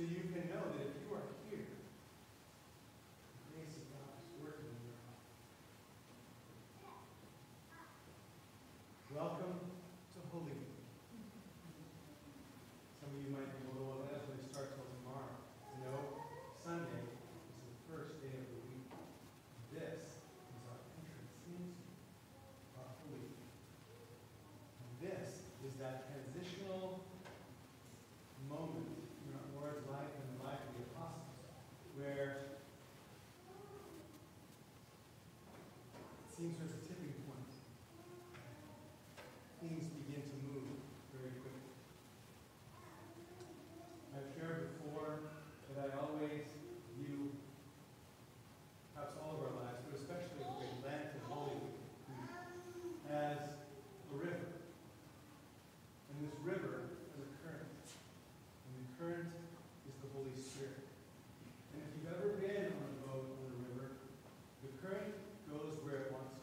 so you can know that if you are here, the grace of God is working in your heart. Welcome to Holy Week. Some of you might be a little less when it starts till tomorrow. No, Sunday is the first day of the week. This is our entrance into our Holy Week. And this is that transitional moment in our Lord's life and the life of the apostles, where it seems there's a tipping point. Things begin to move very quickly. I've shared before that I always view perhaps all of our lives, but especially with Lent and Holy Week, as a river. And this river is a current. And the current is the Holy Spirit. And if you've ever been on a boat on a river, the current goes where it wants to.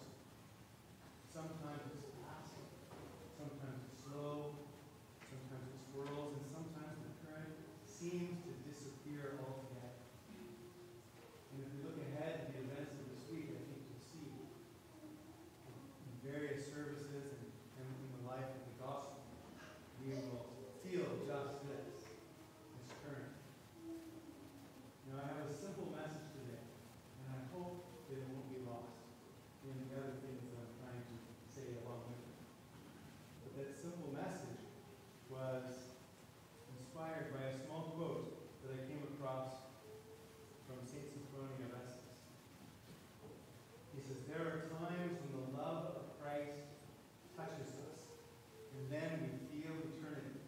Sometimes it's fast, sometimes it's slow, sometimes it swirls, and sometimes the current seems to disappear altogether. And if we look ahead at the events of this week, I think you'll see in various services and in the life of the gospel, we will feel just this current. Now, I have a simple message today, and I hope that it won't be lost in the other things that I'm trying to say along with it. But that simple message was inspired by a small quote that I came across from St. Symphony of Essex. He says, "There are times when the love of Christ touches us, and then we feel eternity.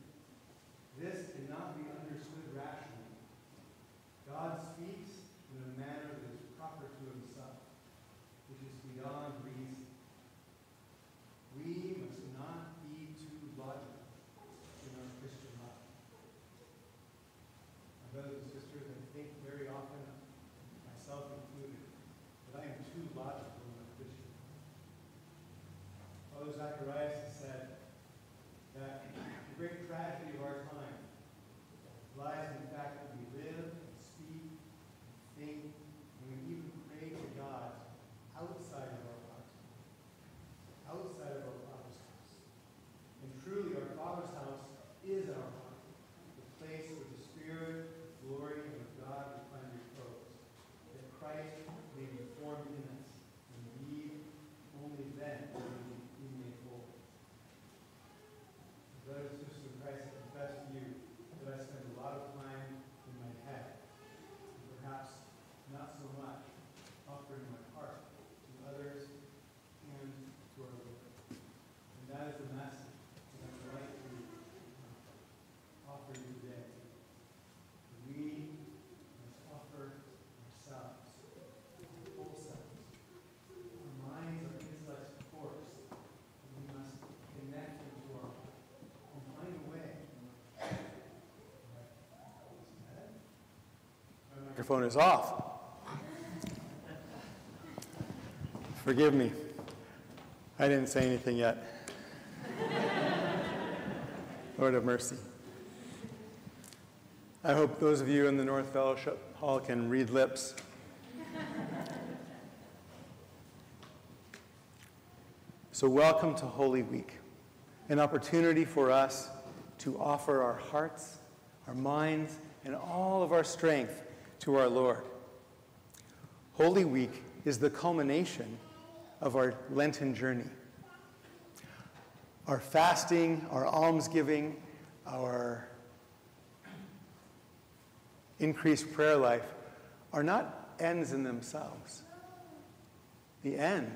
This cannot be understood rationally. God speaks in a manner that is proper to himself, which is beyond reason. We must not be too logical in our Christian life." My brothers and sisters, I think very often, myself included, that I am too logical in my Christian life. Father Zacchaeus said that the great tragedy of our time lies in the fact that we live and speak and think and we even pray to God outside of our hearts, outside of our Father's house. And truly, our Father's house is our heart, the place where the Spirit, the glory, and of God will find repose, that Christ may be formed in us, and indeed, only then will we be made whole. Brothers and sisters in Christ, I confess to you that I spend a lot of time in my head, and perhaps not so much offering my heart to others and to our Lord. And that is the message that I would like to offer you today. We must offer ourselves, our whole selves, our minds, our intellects, of course, and we must connect them to our heart. And find a way. My microphone is off. Forgive me. I didn't say anything yet. Lord of mercy. I hope those of you in the North Fellowship Hall can read lips. So welcome to Holy Week. An opportunity for us to offer our hearts, our minds, and all of our strength to our Lord. Holy Week is the culmination of our Lenten journey. Our fasting, our almsgiving, our increased prayer life are not ends in themselves. The end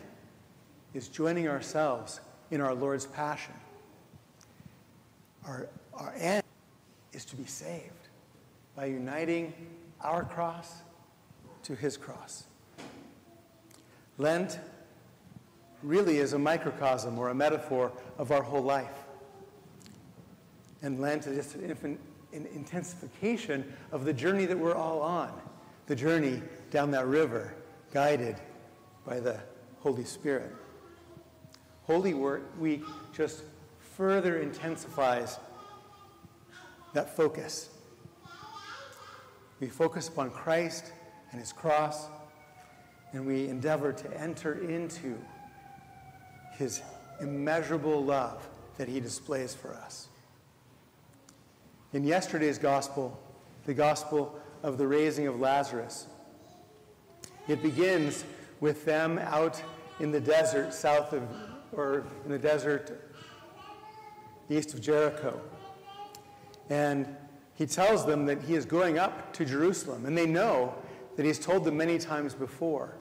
is joining ourselves in our Lord's passion. Our end is to be saved by uniting our cross to his cross. Lent really is a microcosm or a metaphor of our whole life. And Lent is just an intensification of the journey that we're all on, the journey down that river guided by the Holy Spirit. Holy Week just further intensifies that focus. We focus upon Christ and his cross, and we endeavor to enter into his immeasurable love that he displays for us. In yesterday's gospel, the gospel of the raising of Lazarus, it begins with them out in the desert east of Jericho. And he tells them that he is going up to Jerusalem. And they know that he's told them many times before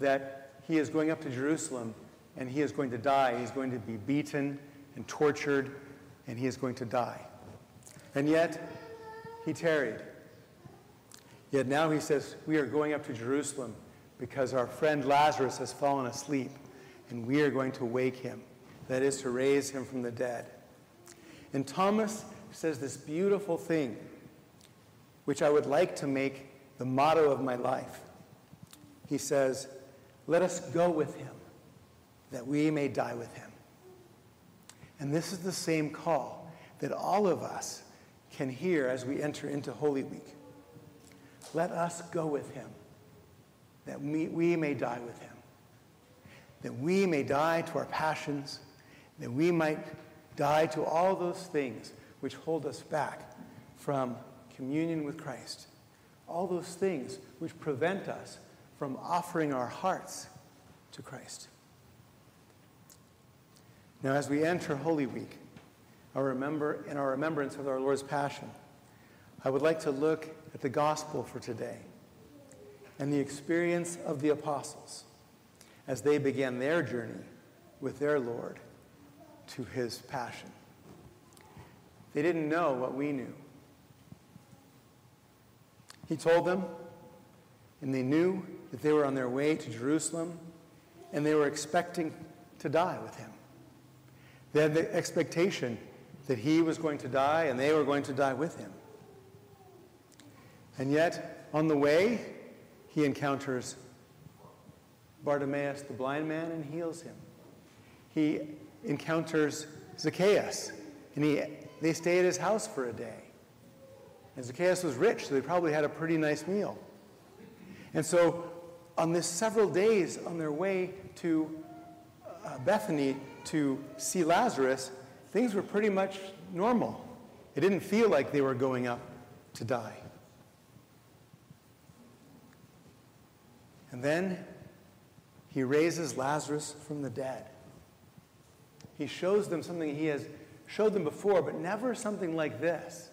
that he is going up to Jerusalem and he is going to die. He's going to be beaten and tortured, and he is going to die. And yet, he tarried. Yet now he says, we are going up to Jerusalem because our friend Lazarus has fallen asleep, and we are going to wake him. That is, to raise him from the dead. And Thomas says this beautiful thing, which I would like to make the motto of my life. He says, let us go with him, that we may die with him. And this is the same call that all of us can hear as we enter into Holy Week. Let us go with him, that we may die with him, that we may die to our passions, that we might die to all those things which hold us back from communion with Christ, all those things which prevent us from offering our hearts to Christ. Now, as we enter Holy Week, in our remembrance of our Lord's Passion, I would like to look at the gospel for today and the experience of the apostles as they began their journey with their Lord to his passion. They didn't know what we knew. He told them, and they knew that they were on their way to Jerusalem, and they were expecting to die with him. They had the expectation that he was going to die, and they were going to die with him. And yet, on the way, he encounters Bartimaeus, the blind man, and heals him. He encounters Zacchaeus, and they stay at his house for a day. And Zacchaeus was rich, so they probably had a pretty nice meal. And so, on this several days on their way to Bethany to see Lazarus, things were pretty much normal. It didn't feel like they were going up to die. And then he raises Lazarus from the dead. He shows them something he has showed them before, but never something like this,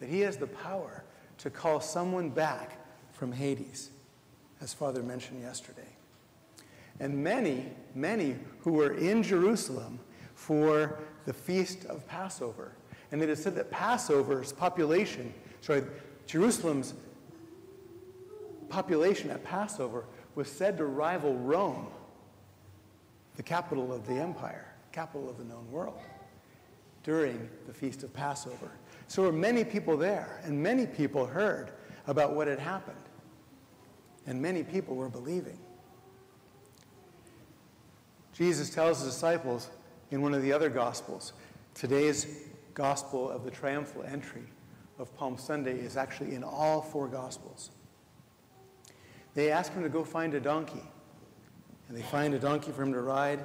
that he has the power to call someone back from Hades, as Father mentioned yesterday. And many, many who were in Jerusalem for the feast of Passover. And it is said that Jerusalem's population at Passover was said to rival Rome, the capital of the empire, capital of the known world, during the feast of Passover. So there were many people there, and many people heard about what had happened. And many people were believing. Jesus tells his disciples in one of the other Gospels, today's Gospel of the triumphal entry of Palm Sunday is actually in all four Gospels. They ask him to go find a donkey, and they find a donkey for him to ride,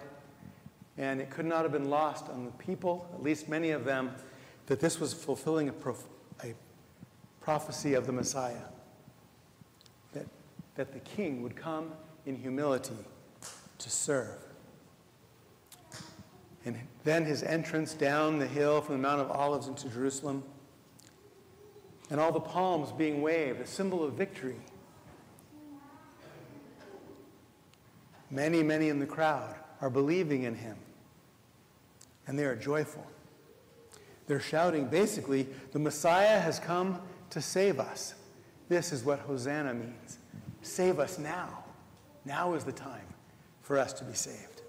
and it could not have been lost on the people, at least many of them, that this was fulfilling a prophecy of the Messiah, that the king would come in humility to serve. And then his entrance down the hill from the Mount of Olives into Jerusalem, and all the palms being waved, a symbol of victory. Many, many in the crowd are believing in him, and they are joyful. They're shouting, basically, the Messiah has come to save us. This is what Hosanna means. Save us now. Now is the time for us to be saved.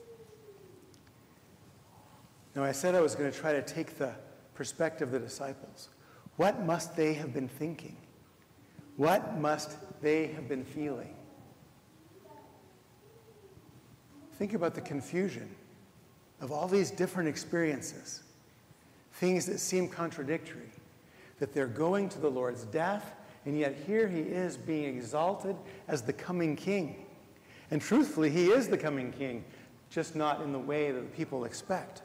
Now, I said I was going to try to take the perspective of the disciples. What must they have been thinking? What must they have been feeling? Think about the confusion of all these different experiences, things that seem contradictory, that they're going to the Lord's death And yet here he is being exalted as the coming king. And truthfully, he is the coming king, just not in the way that the people expect.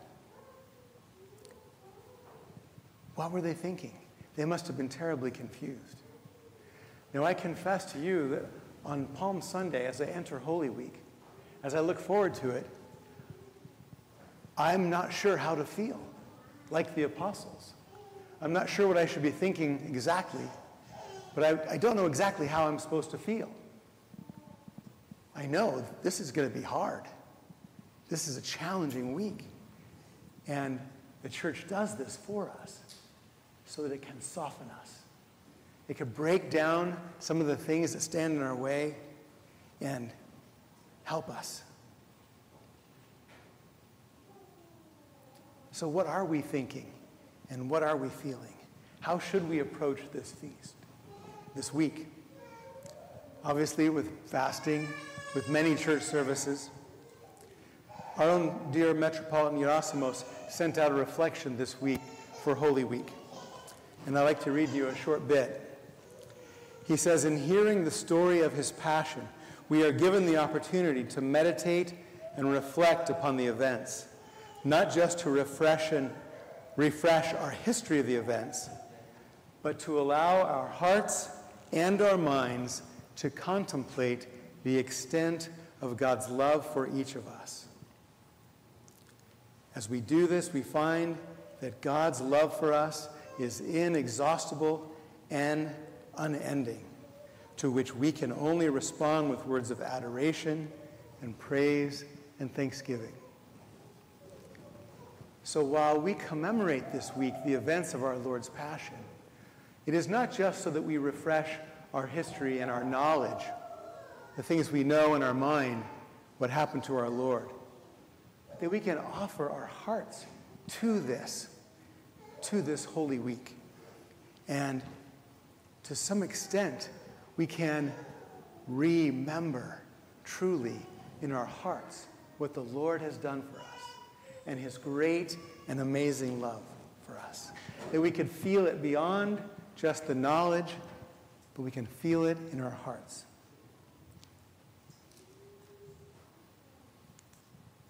What were they thinking? They must have been terribly confused. Now, I confess to you that on Palm Sunday, as I enter Holy Week, as I look forward to it, I'm not sure how to feel, like the apostles. I'm not sure what I should be thinking exactly, but I don't know exactly how I'm supposed to feel. I know this is going to be hard. This is a challenging week. And the church does this for us so that it can soften us. It can break down some of the things that stand in our way and help us. So what are we thinking and what are we feeling? How should we approach this feast, this week? Obviously with fasting, with many church services. Our own dear Metropolitan Eurosimos sent out a reflection this week for Holy Week. And I'd like to read you a short bit. He says, in hearing the story of his passion, we are given the opportunity to meditate and reflect upon the events, not just to refresh our history of the events, but to allow our hearts and our minds to contemplate the extent of God's love for each of us. As we do this, we find that God's love for us is inexhaustible and unending, to which we can only respond with words of adoration and praise and thanksgiving. So while we commemorate this week the events of our Lord's Passion, it is not just so that we refresh our history and our knowledge, the things we know in our mind, what happened to our Lord, that we can offer our hearts to this Holy Week. And to some extent, we can remember truly in our hearts what the Lord has done for us and his great and amazing love for us. That we could feel it beyond just the knowledge, but we can feel it in our hearts.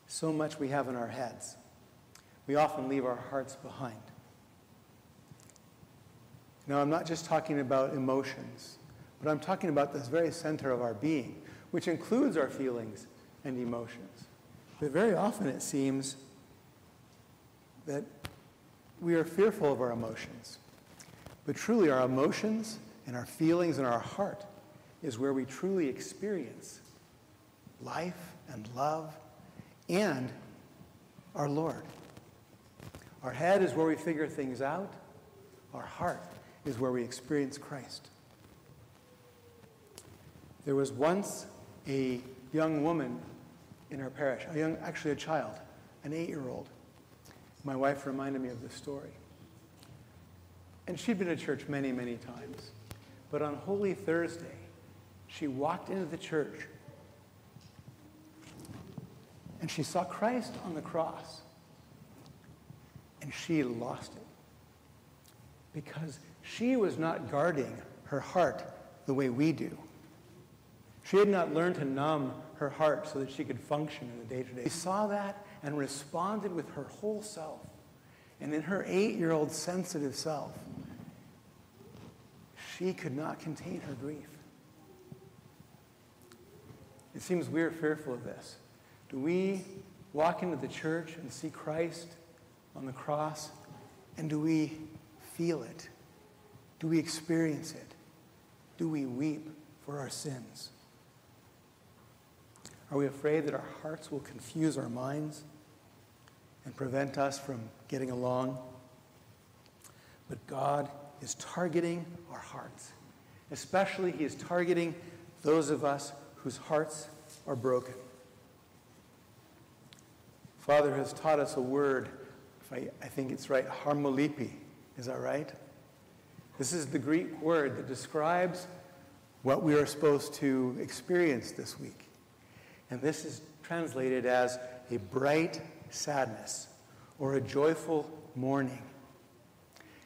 So much we have in our heads. We often leave our hearts behind. Now, I'm not just talking about emotions, but I'm talking about this very center of our being, which includes our feelings and emotions. But very often it seems that we are fearful of our emotions. But truly, our emotions and our feelings and our heart is where we truly experience life and love and our Lord. Our head is where we figure things out. Our heart is where we experience Christ. There was once a young woman in our parish, a child, an 8-year-old. My wife reminded me of this story. And she'd been to church many, many times. But on Holy Thursday, she walked into the church and she saw Christ on the cross. And she lost it because she was not guarding her heart the way we do. She had not learned to numb her heart so that she could function in the day-to-day. She saw that and responded with her whole self. And in her 8-year-old sensitive self, she could not contain her grief. It seems we're fearful of this. Do we walk into the church and see Christ on the cross, and do we feel it? Do we experience it? Do we weep for our sins? Are we afraid that our hearts will confuse our minds and prevent us from getting along? But God is targeting our hearts. Especially, he is targeting those of us whose hearts are broken. Father has taught us a word, I think it's right, harmolipi. Is that right? This is the Greek word that describes what we are supposed to experience this week. And this is translated as a bright sadness or a joyful mourning.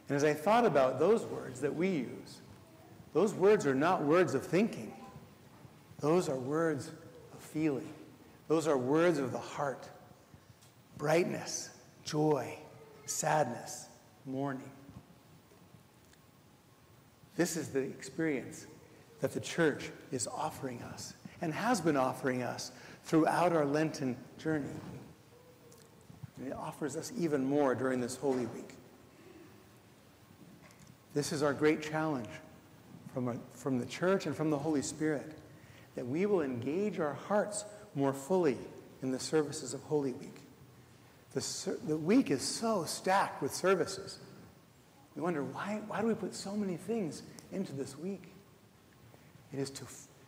And as I thought about those words that we use, Those words are not words of thinking. Those are words of feeling. Those are words of the heart. Brightness, joy, sadness, mourning. This is the experience that the church is offering us and has been offering us throughout our Lenten journey. And it offers us even more during this Holy Week. This is our great challenge from the church and from the Holy Spirit, that we will engage our hearts more fully in the services of Holy Week. The week is so stacked with services. We wonder, why do we put so many things into this week? It is to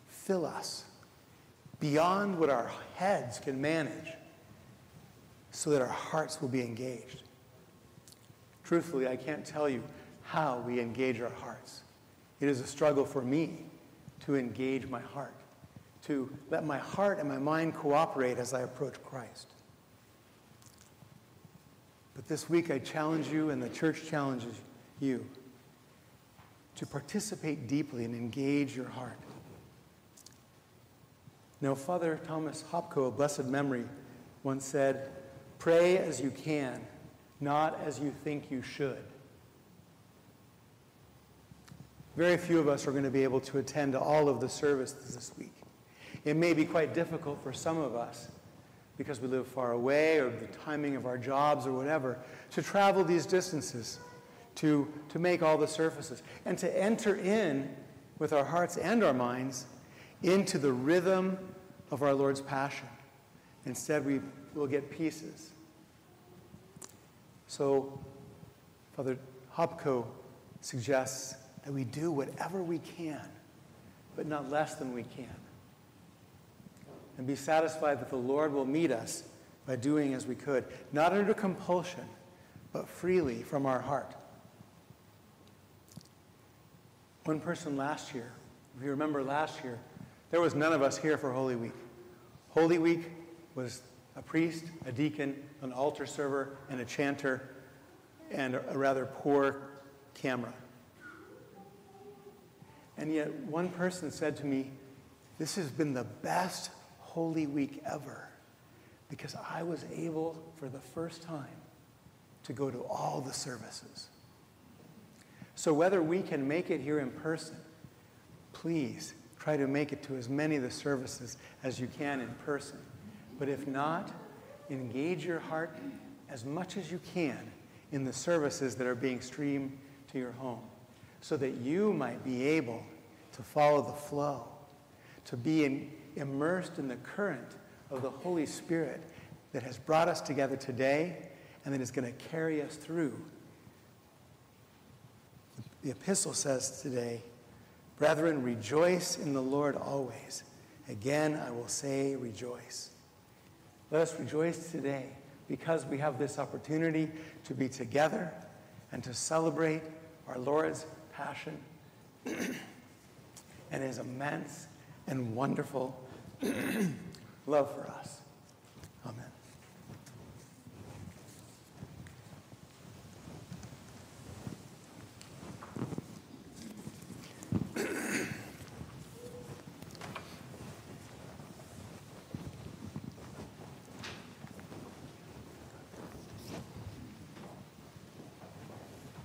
fill us beyond what our heads can manage, so that our hearts will be engaged. Truthfully, I can't tell you how we engage our hearts. It is a struggle for me to engage my heart, to let my heart and my mind cooperate as I approach Christ. But this week I challenge you, and the church challenges you, to participate deeply and engage your heart. Now, Father Thomas Hopko, of blessed memory, once said, "Pray as you can, not as you think you should." Very few of us are going to be able to attend to all of the services this week. It may be quite difficult for some of us, because we live far away, or the timing of our jobs, or whatever, to travel these distances, to make all the services, and to enter in with our hearts and our minds into the rhythm of our Lord's passion. Instead, we will get pieces. So Father Hopko suggests that we do whatever we can, but not less than we can. And be satisfied that the Lord will meet us by doing as we could, not under compulsion, but freely from our heart. One person last year, if you remember last year, there was none of us here for Holy Week. Holy Week was a priest, a deacon, an altar server, and a chanter, and a rather poor camera. And yet one person said to me, "This has been the best Holy Week ever, because I was able for the first time to go to all the services." So whether we can make it here in person, please try to make it to as many of the services as you can in person. But if not, engage your heart as much as you can in the services that are being streamed to your home, so that you might be able to follow the flow, to be immersed in the current of the Holy Spirit that has brought us together today and that is going to carry us through. The epistle says today, "Brethren, rejoice in the Lord always. Again, I will say rejoice." Let us rejoice today, because we have this opportunity to be together and to celebrate our Lord's passion and his immense and wonderful love for us.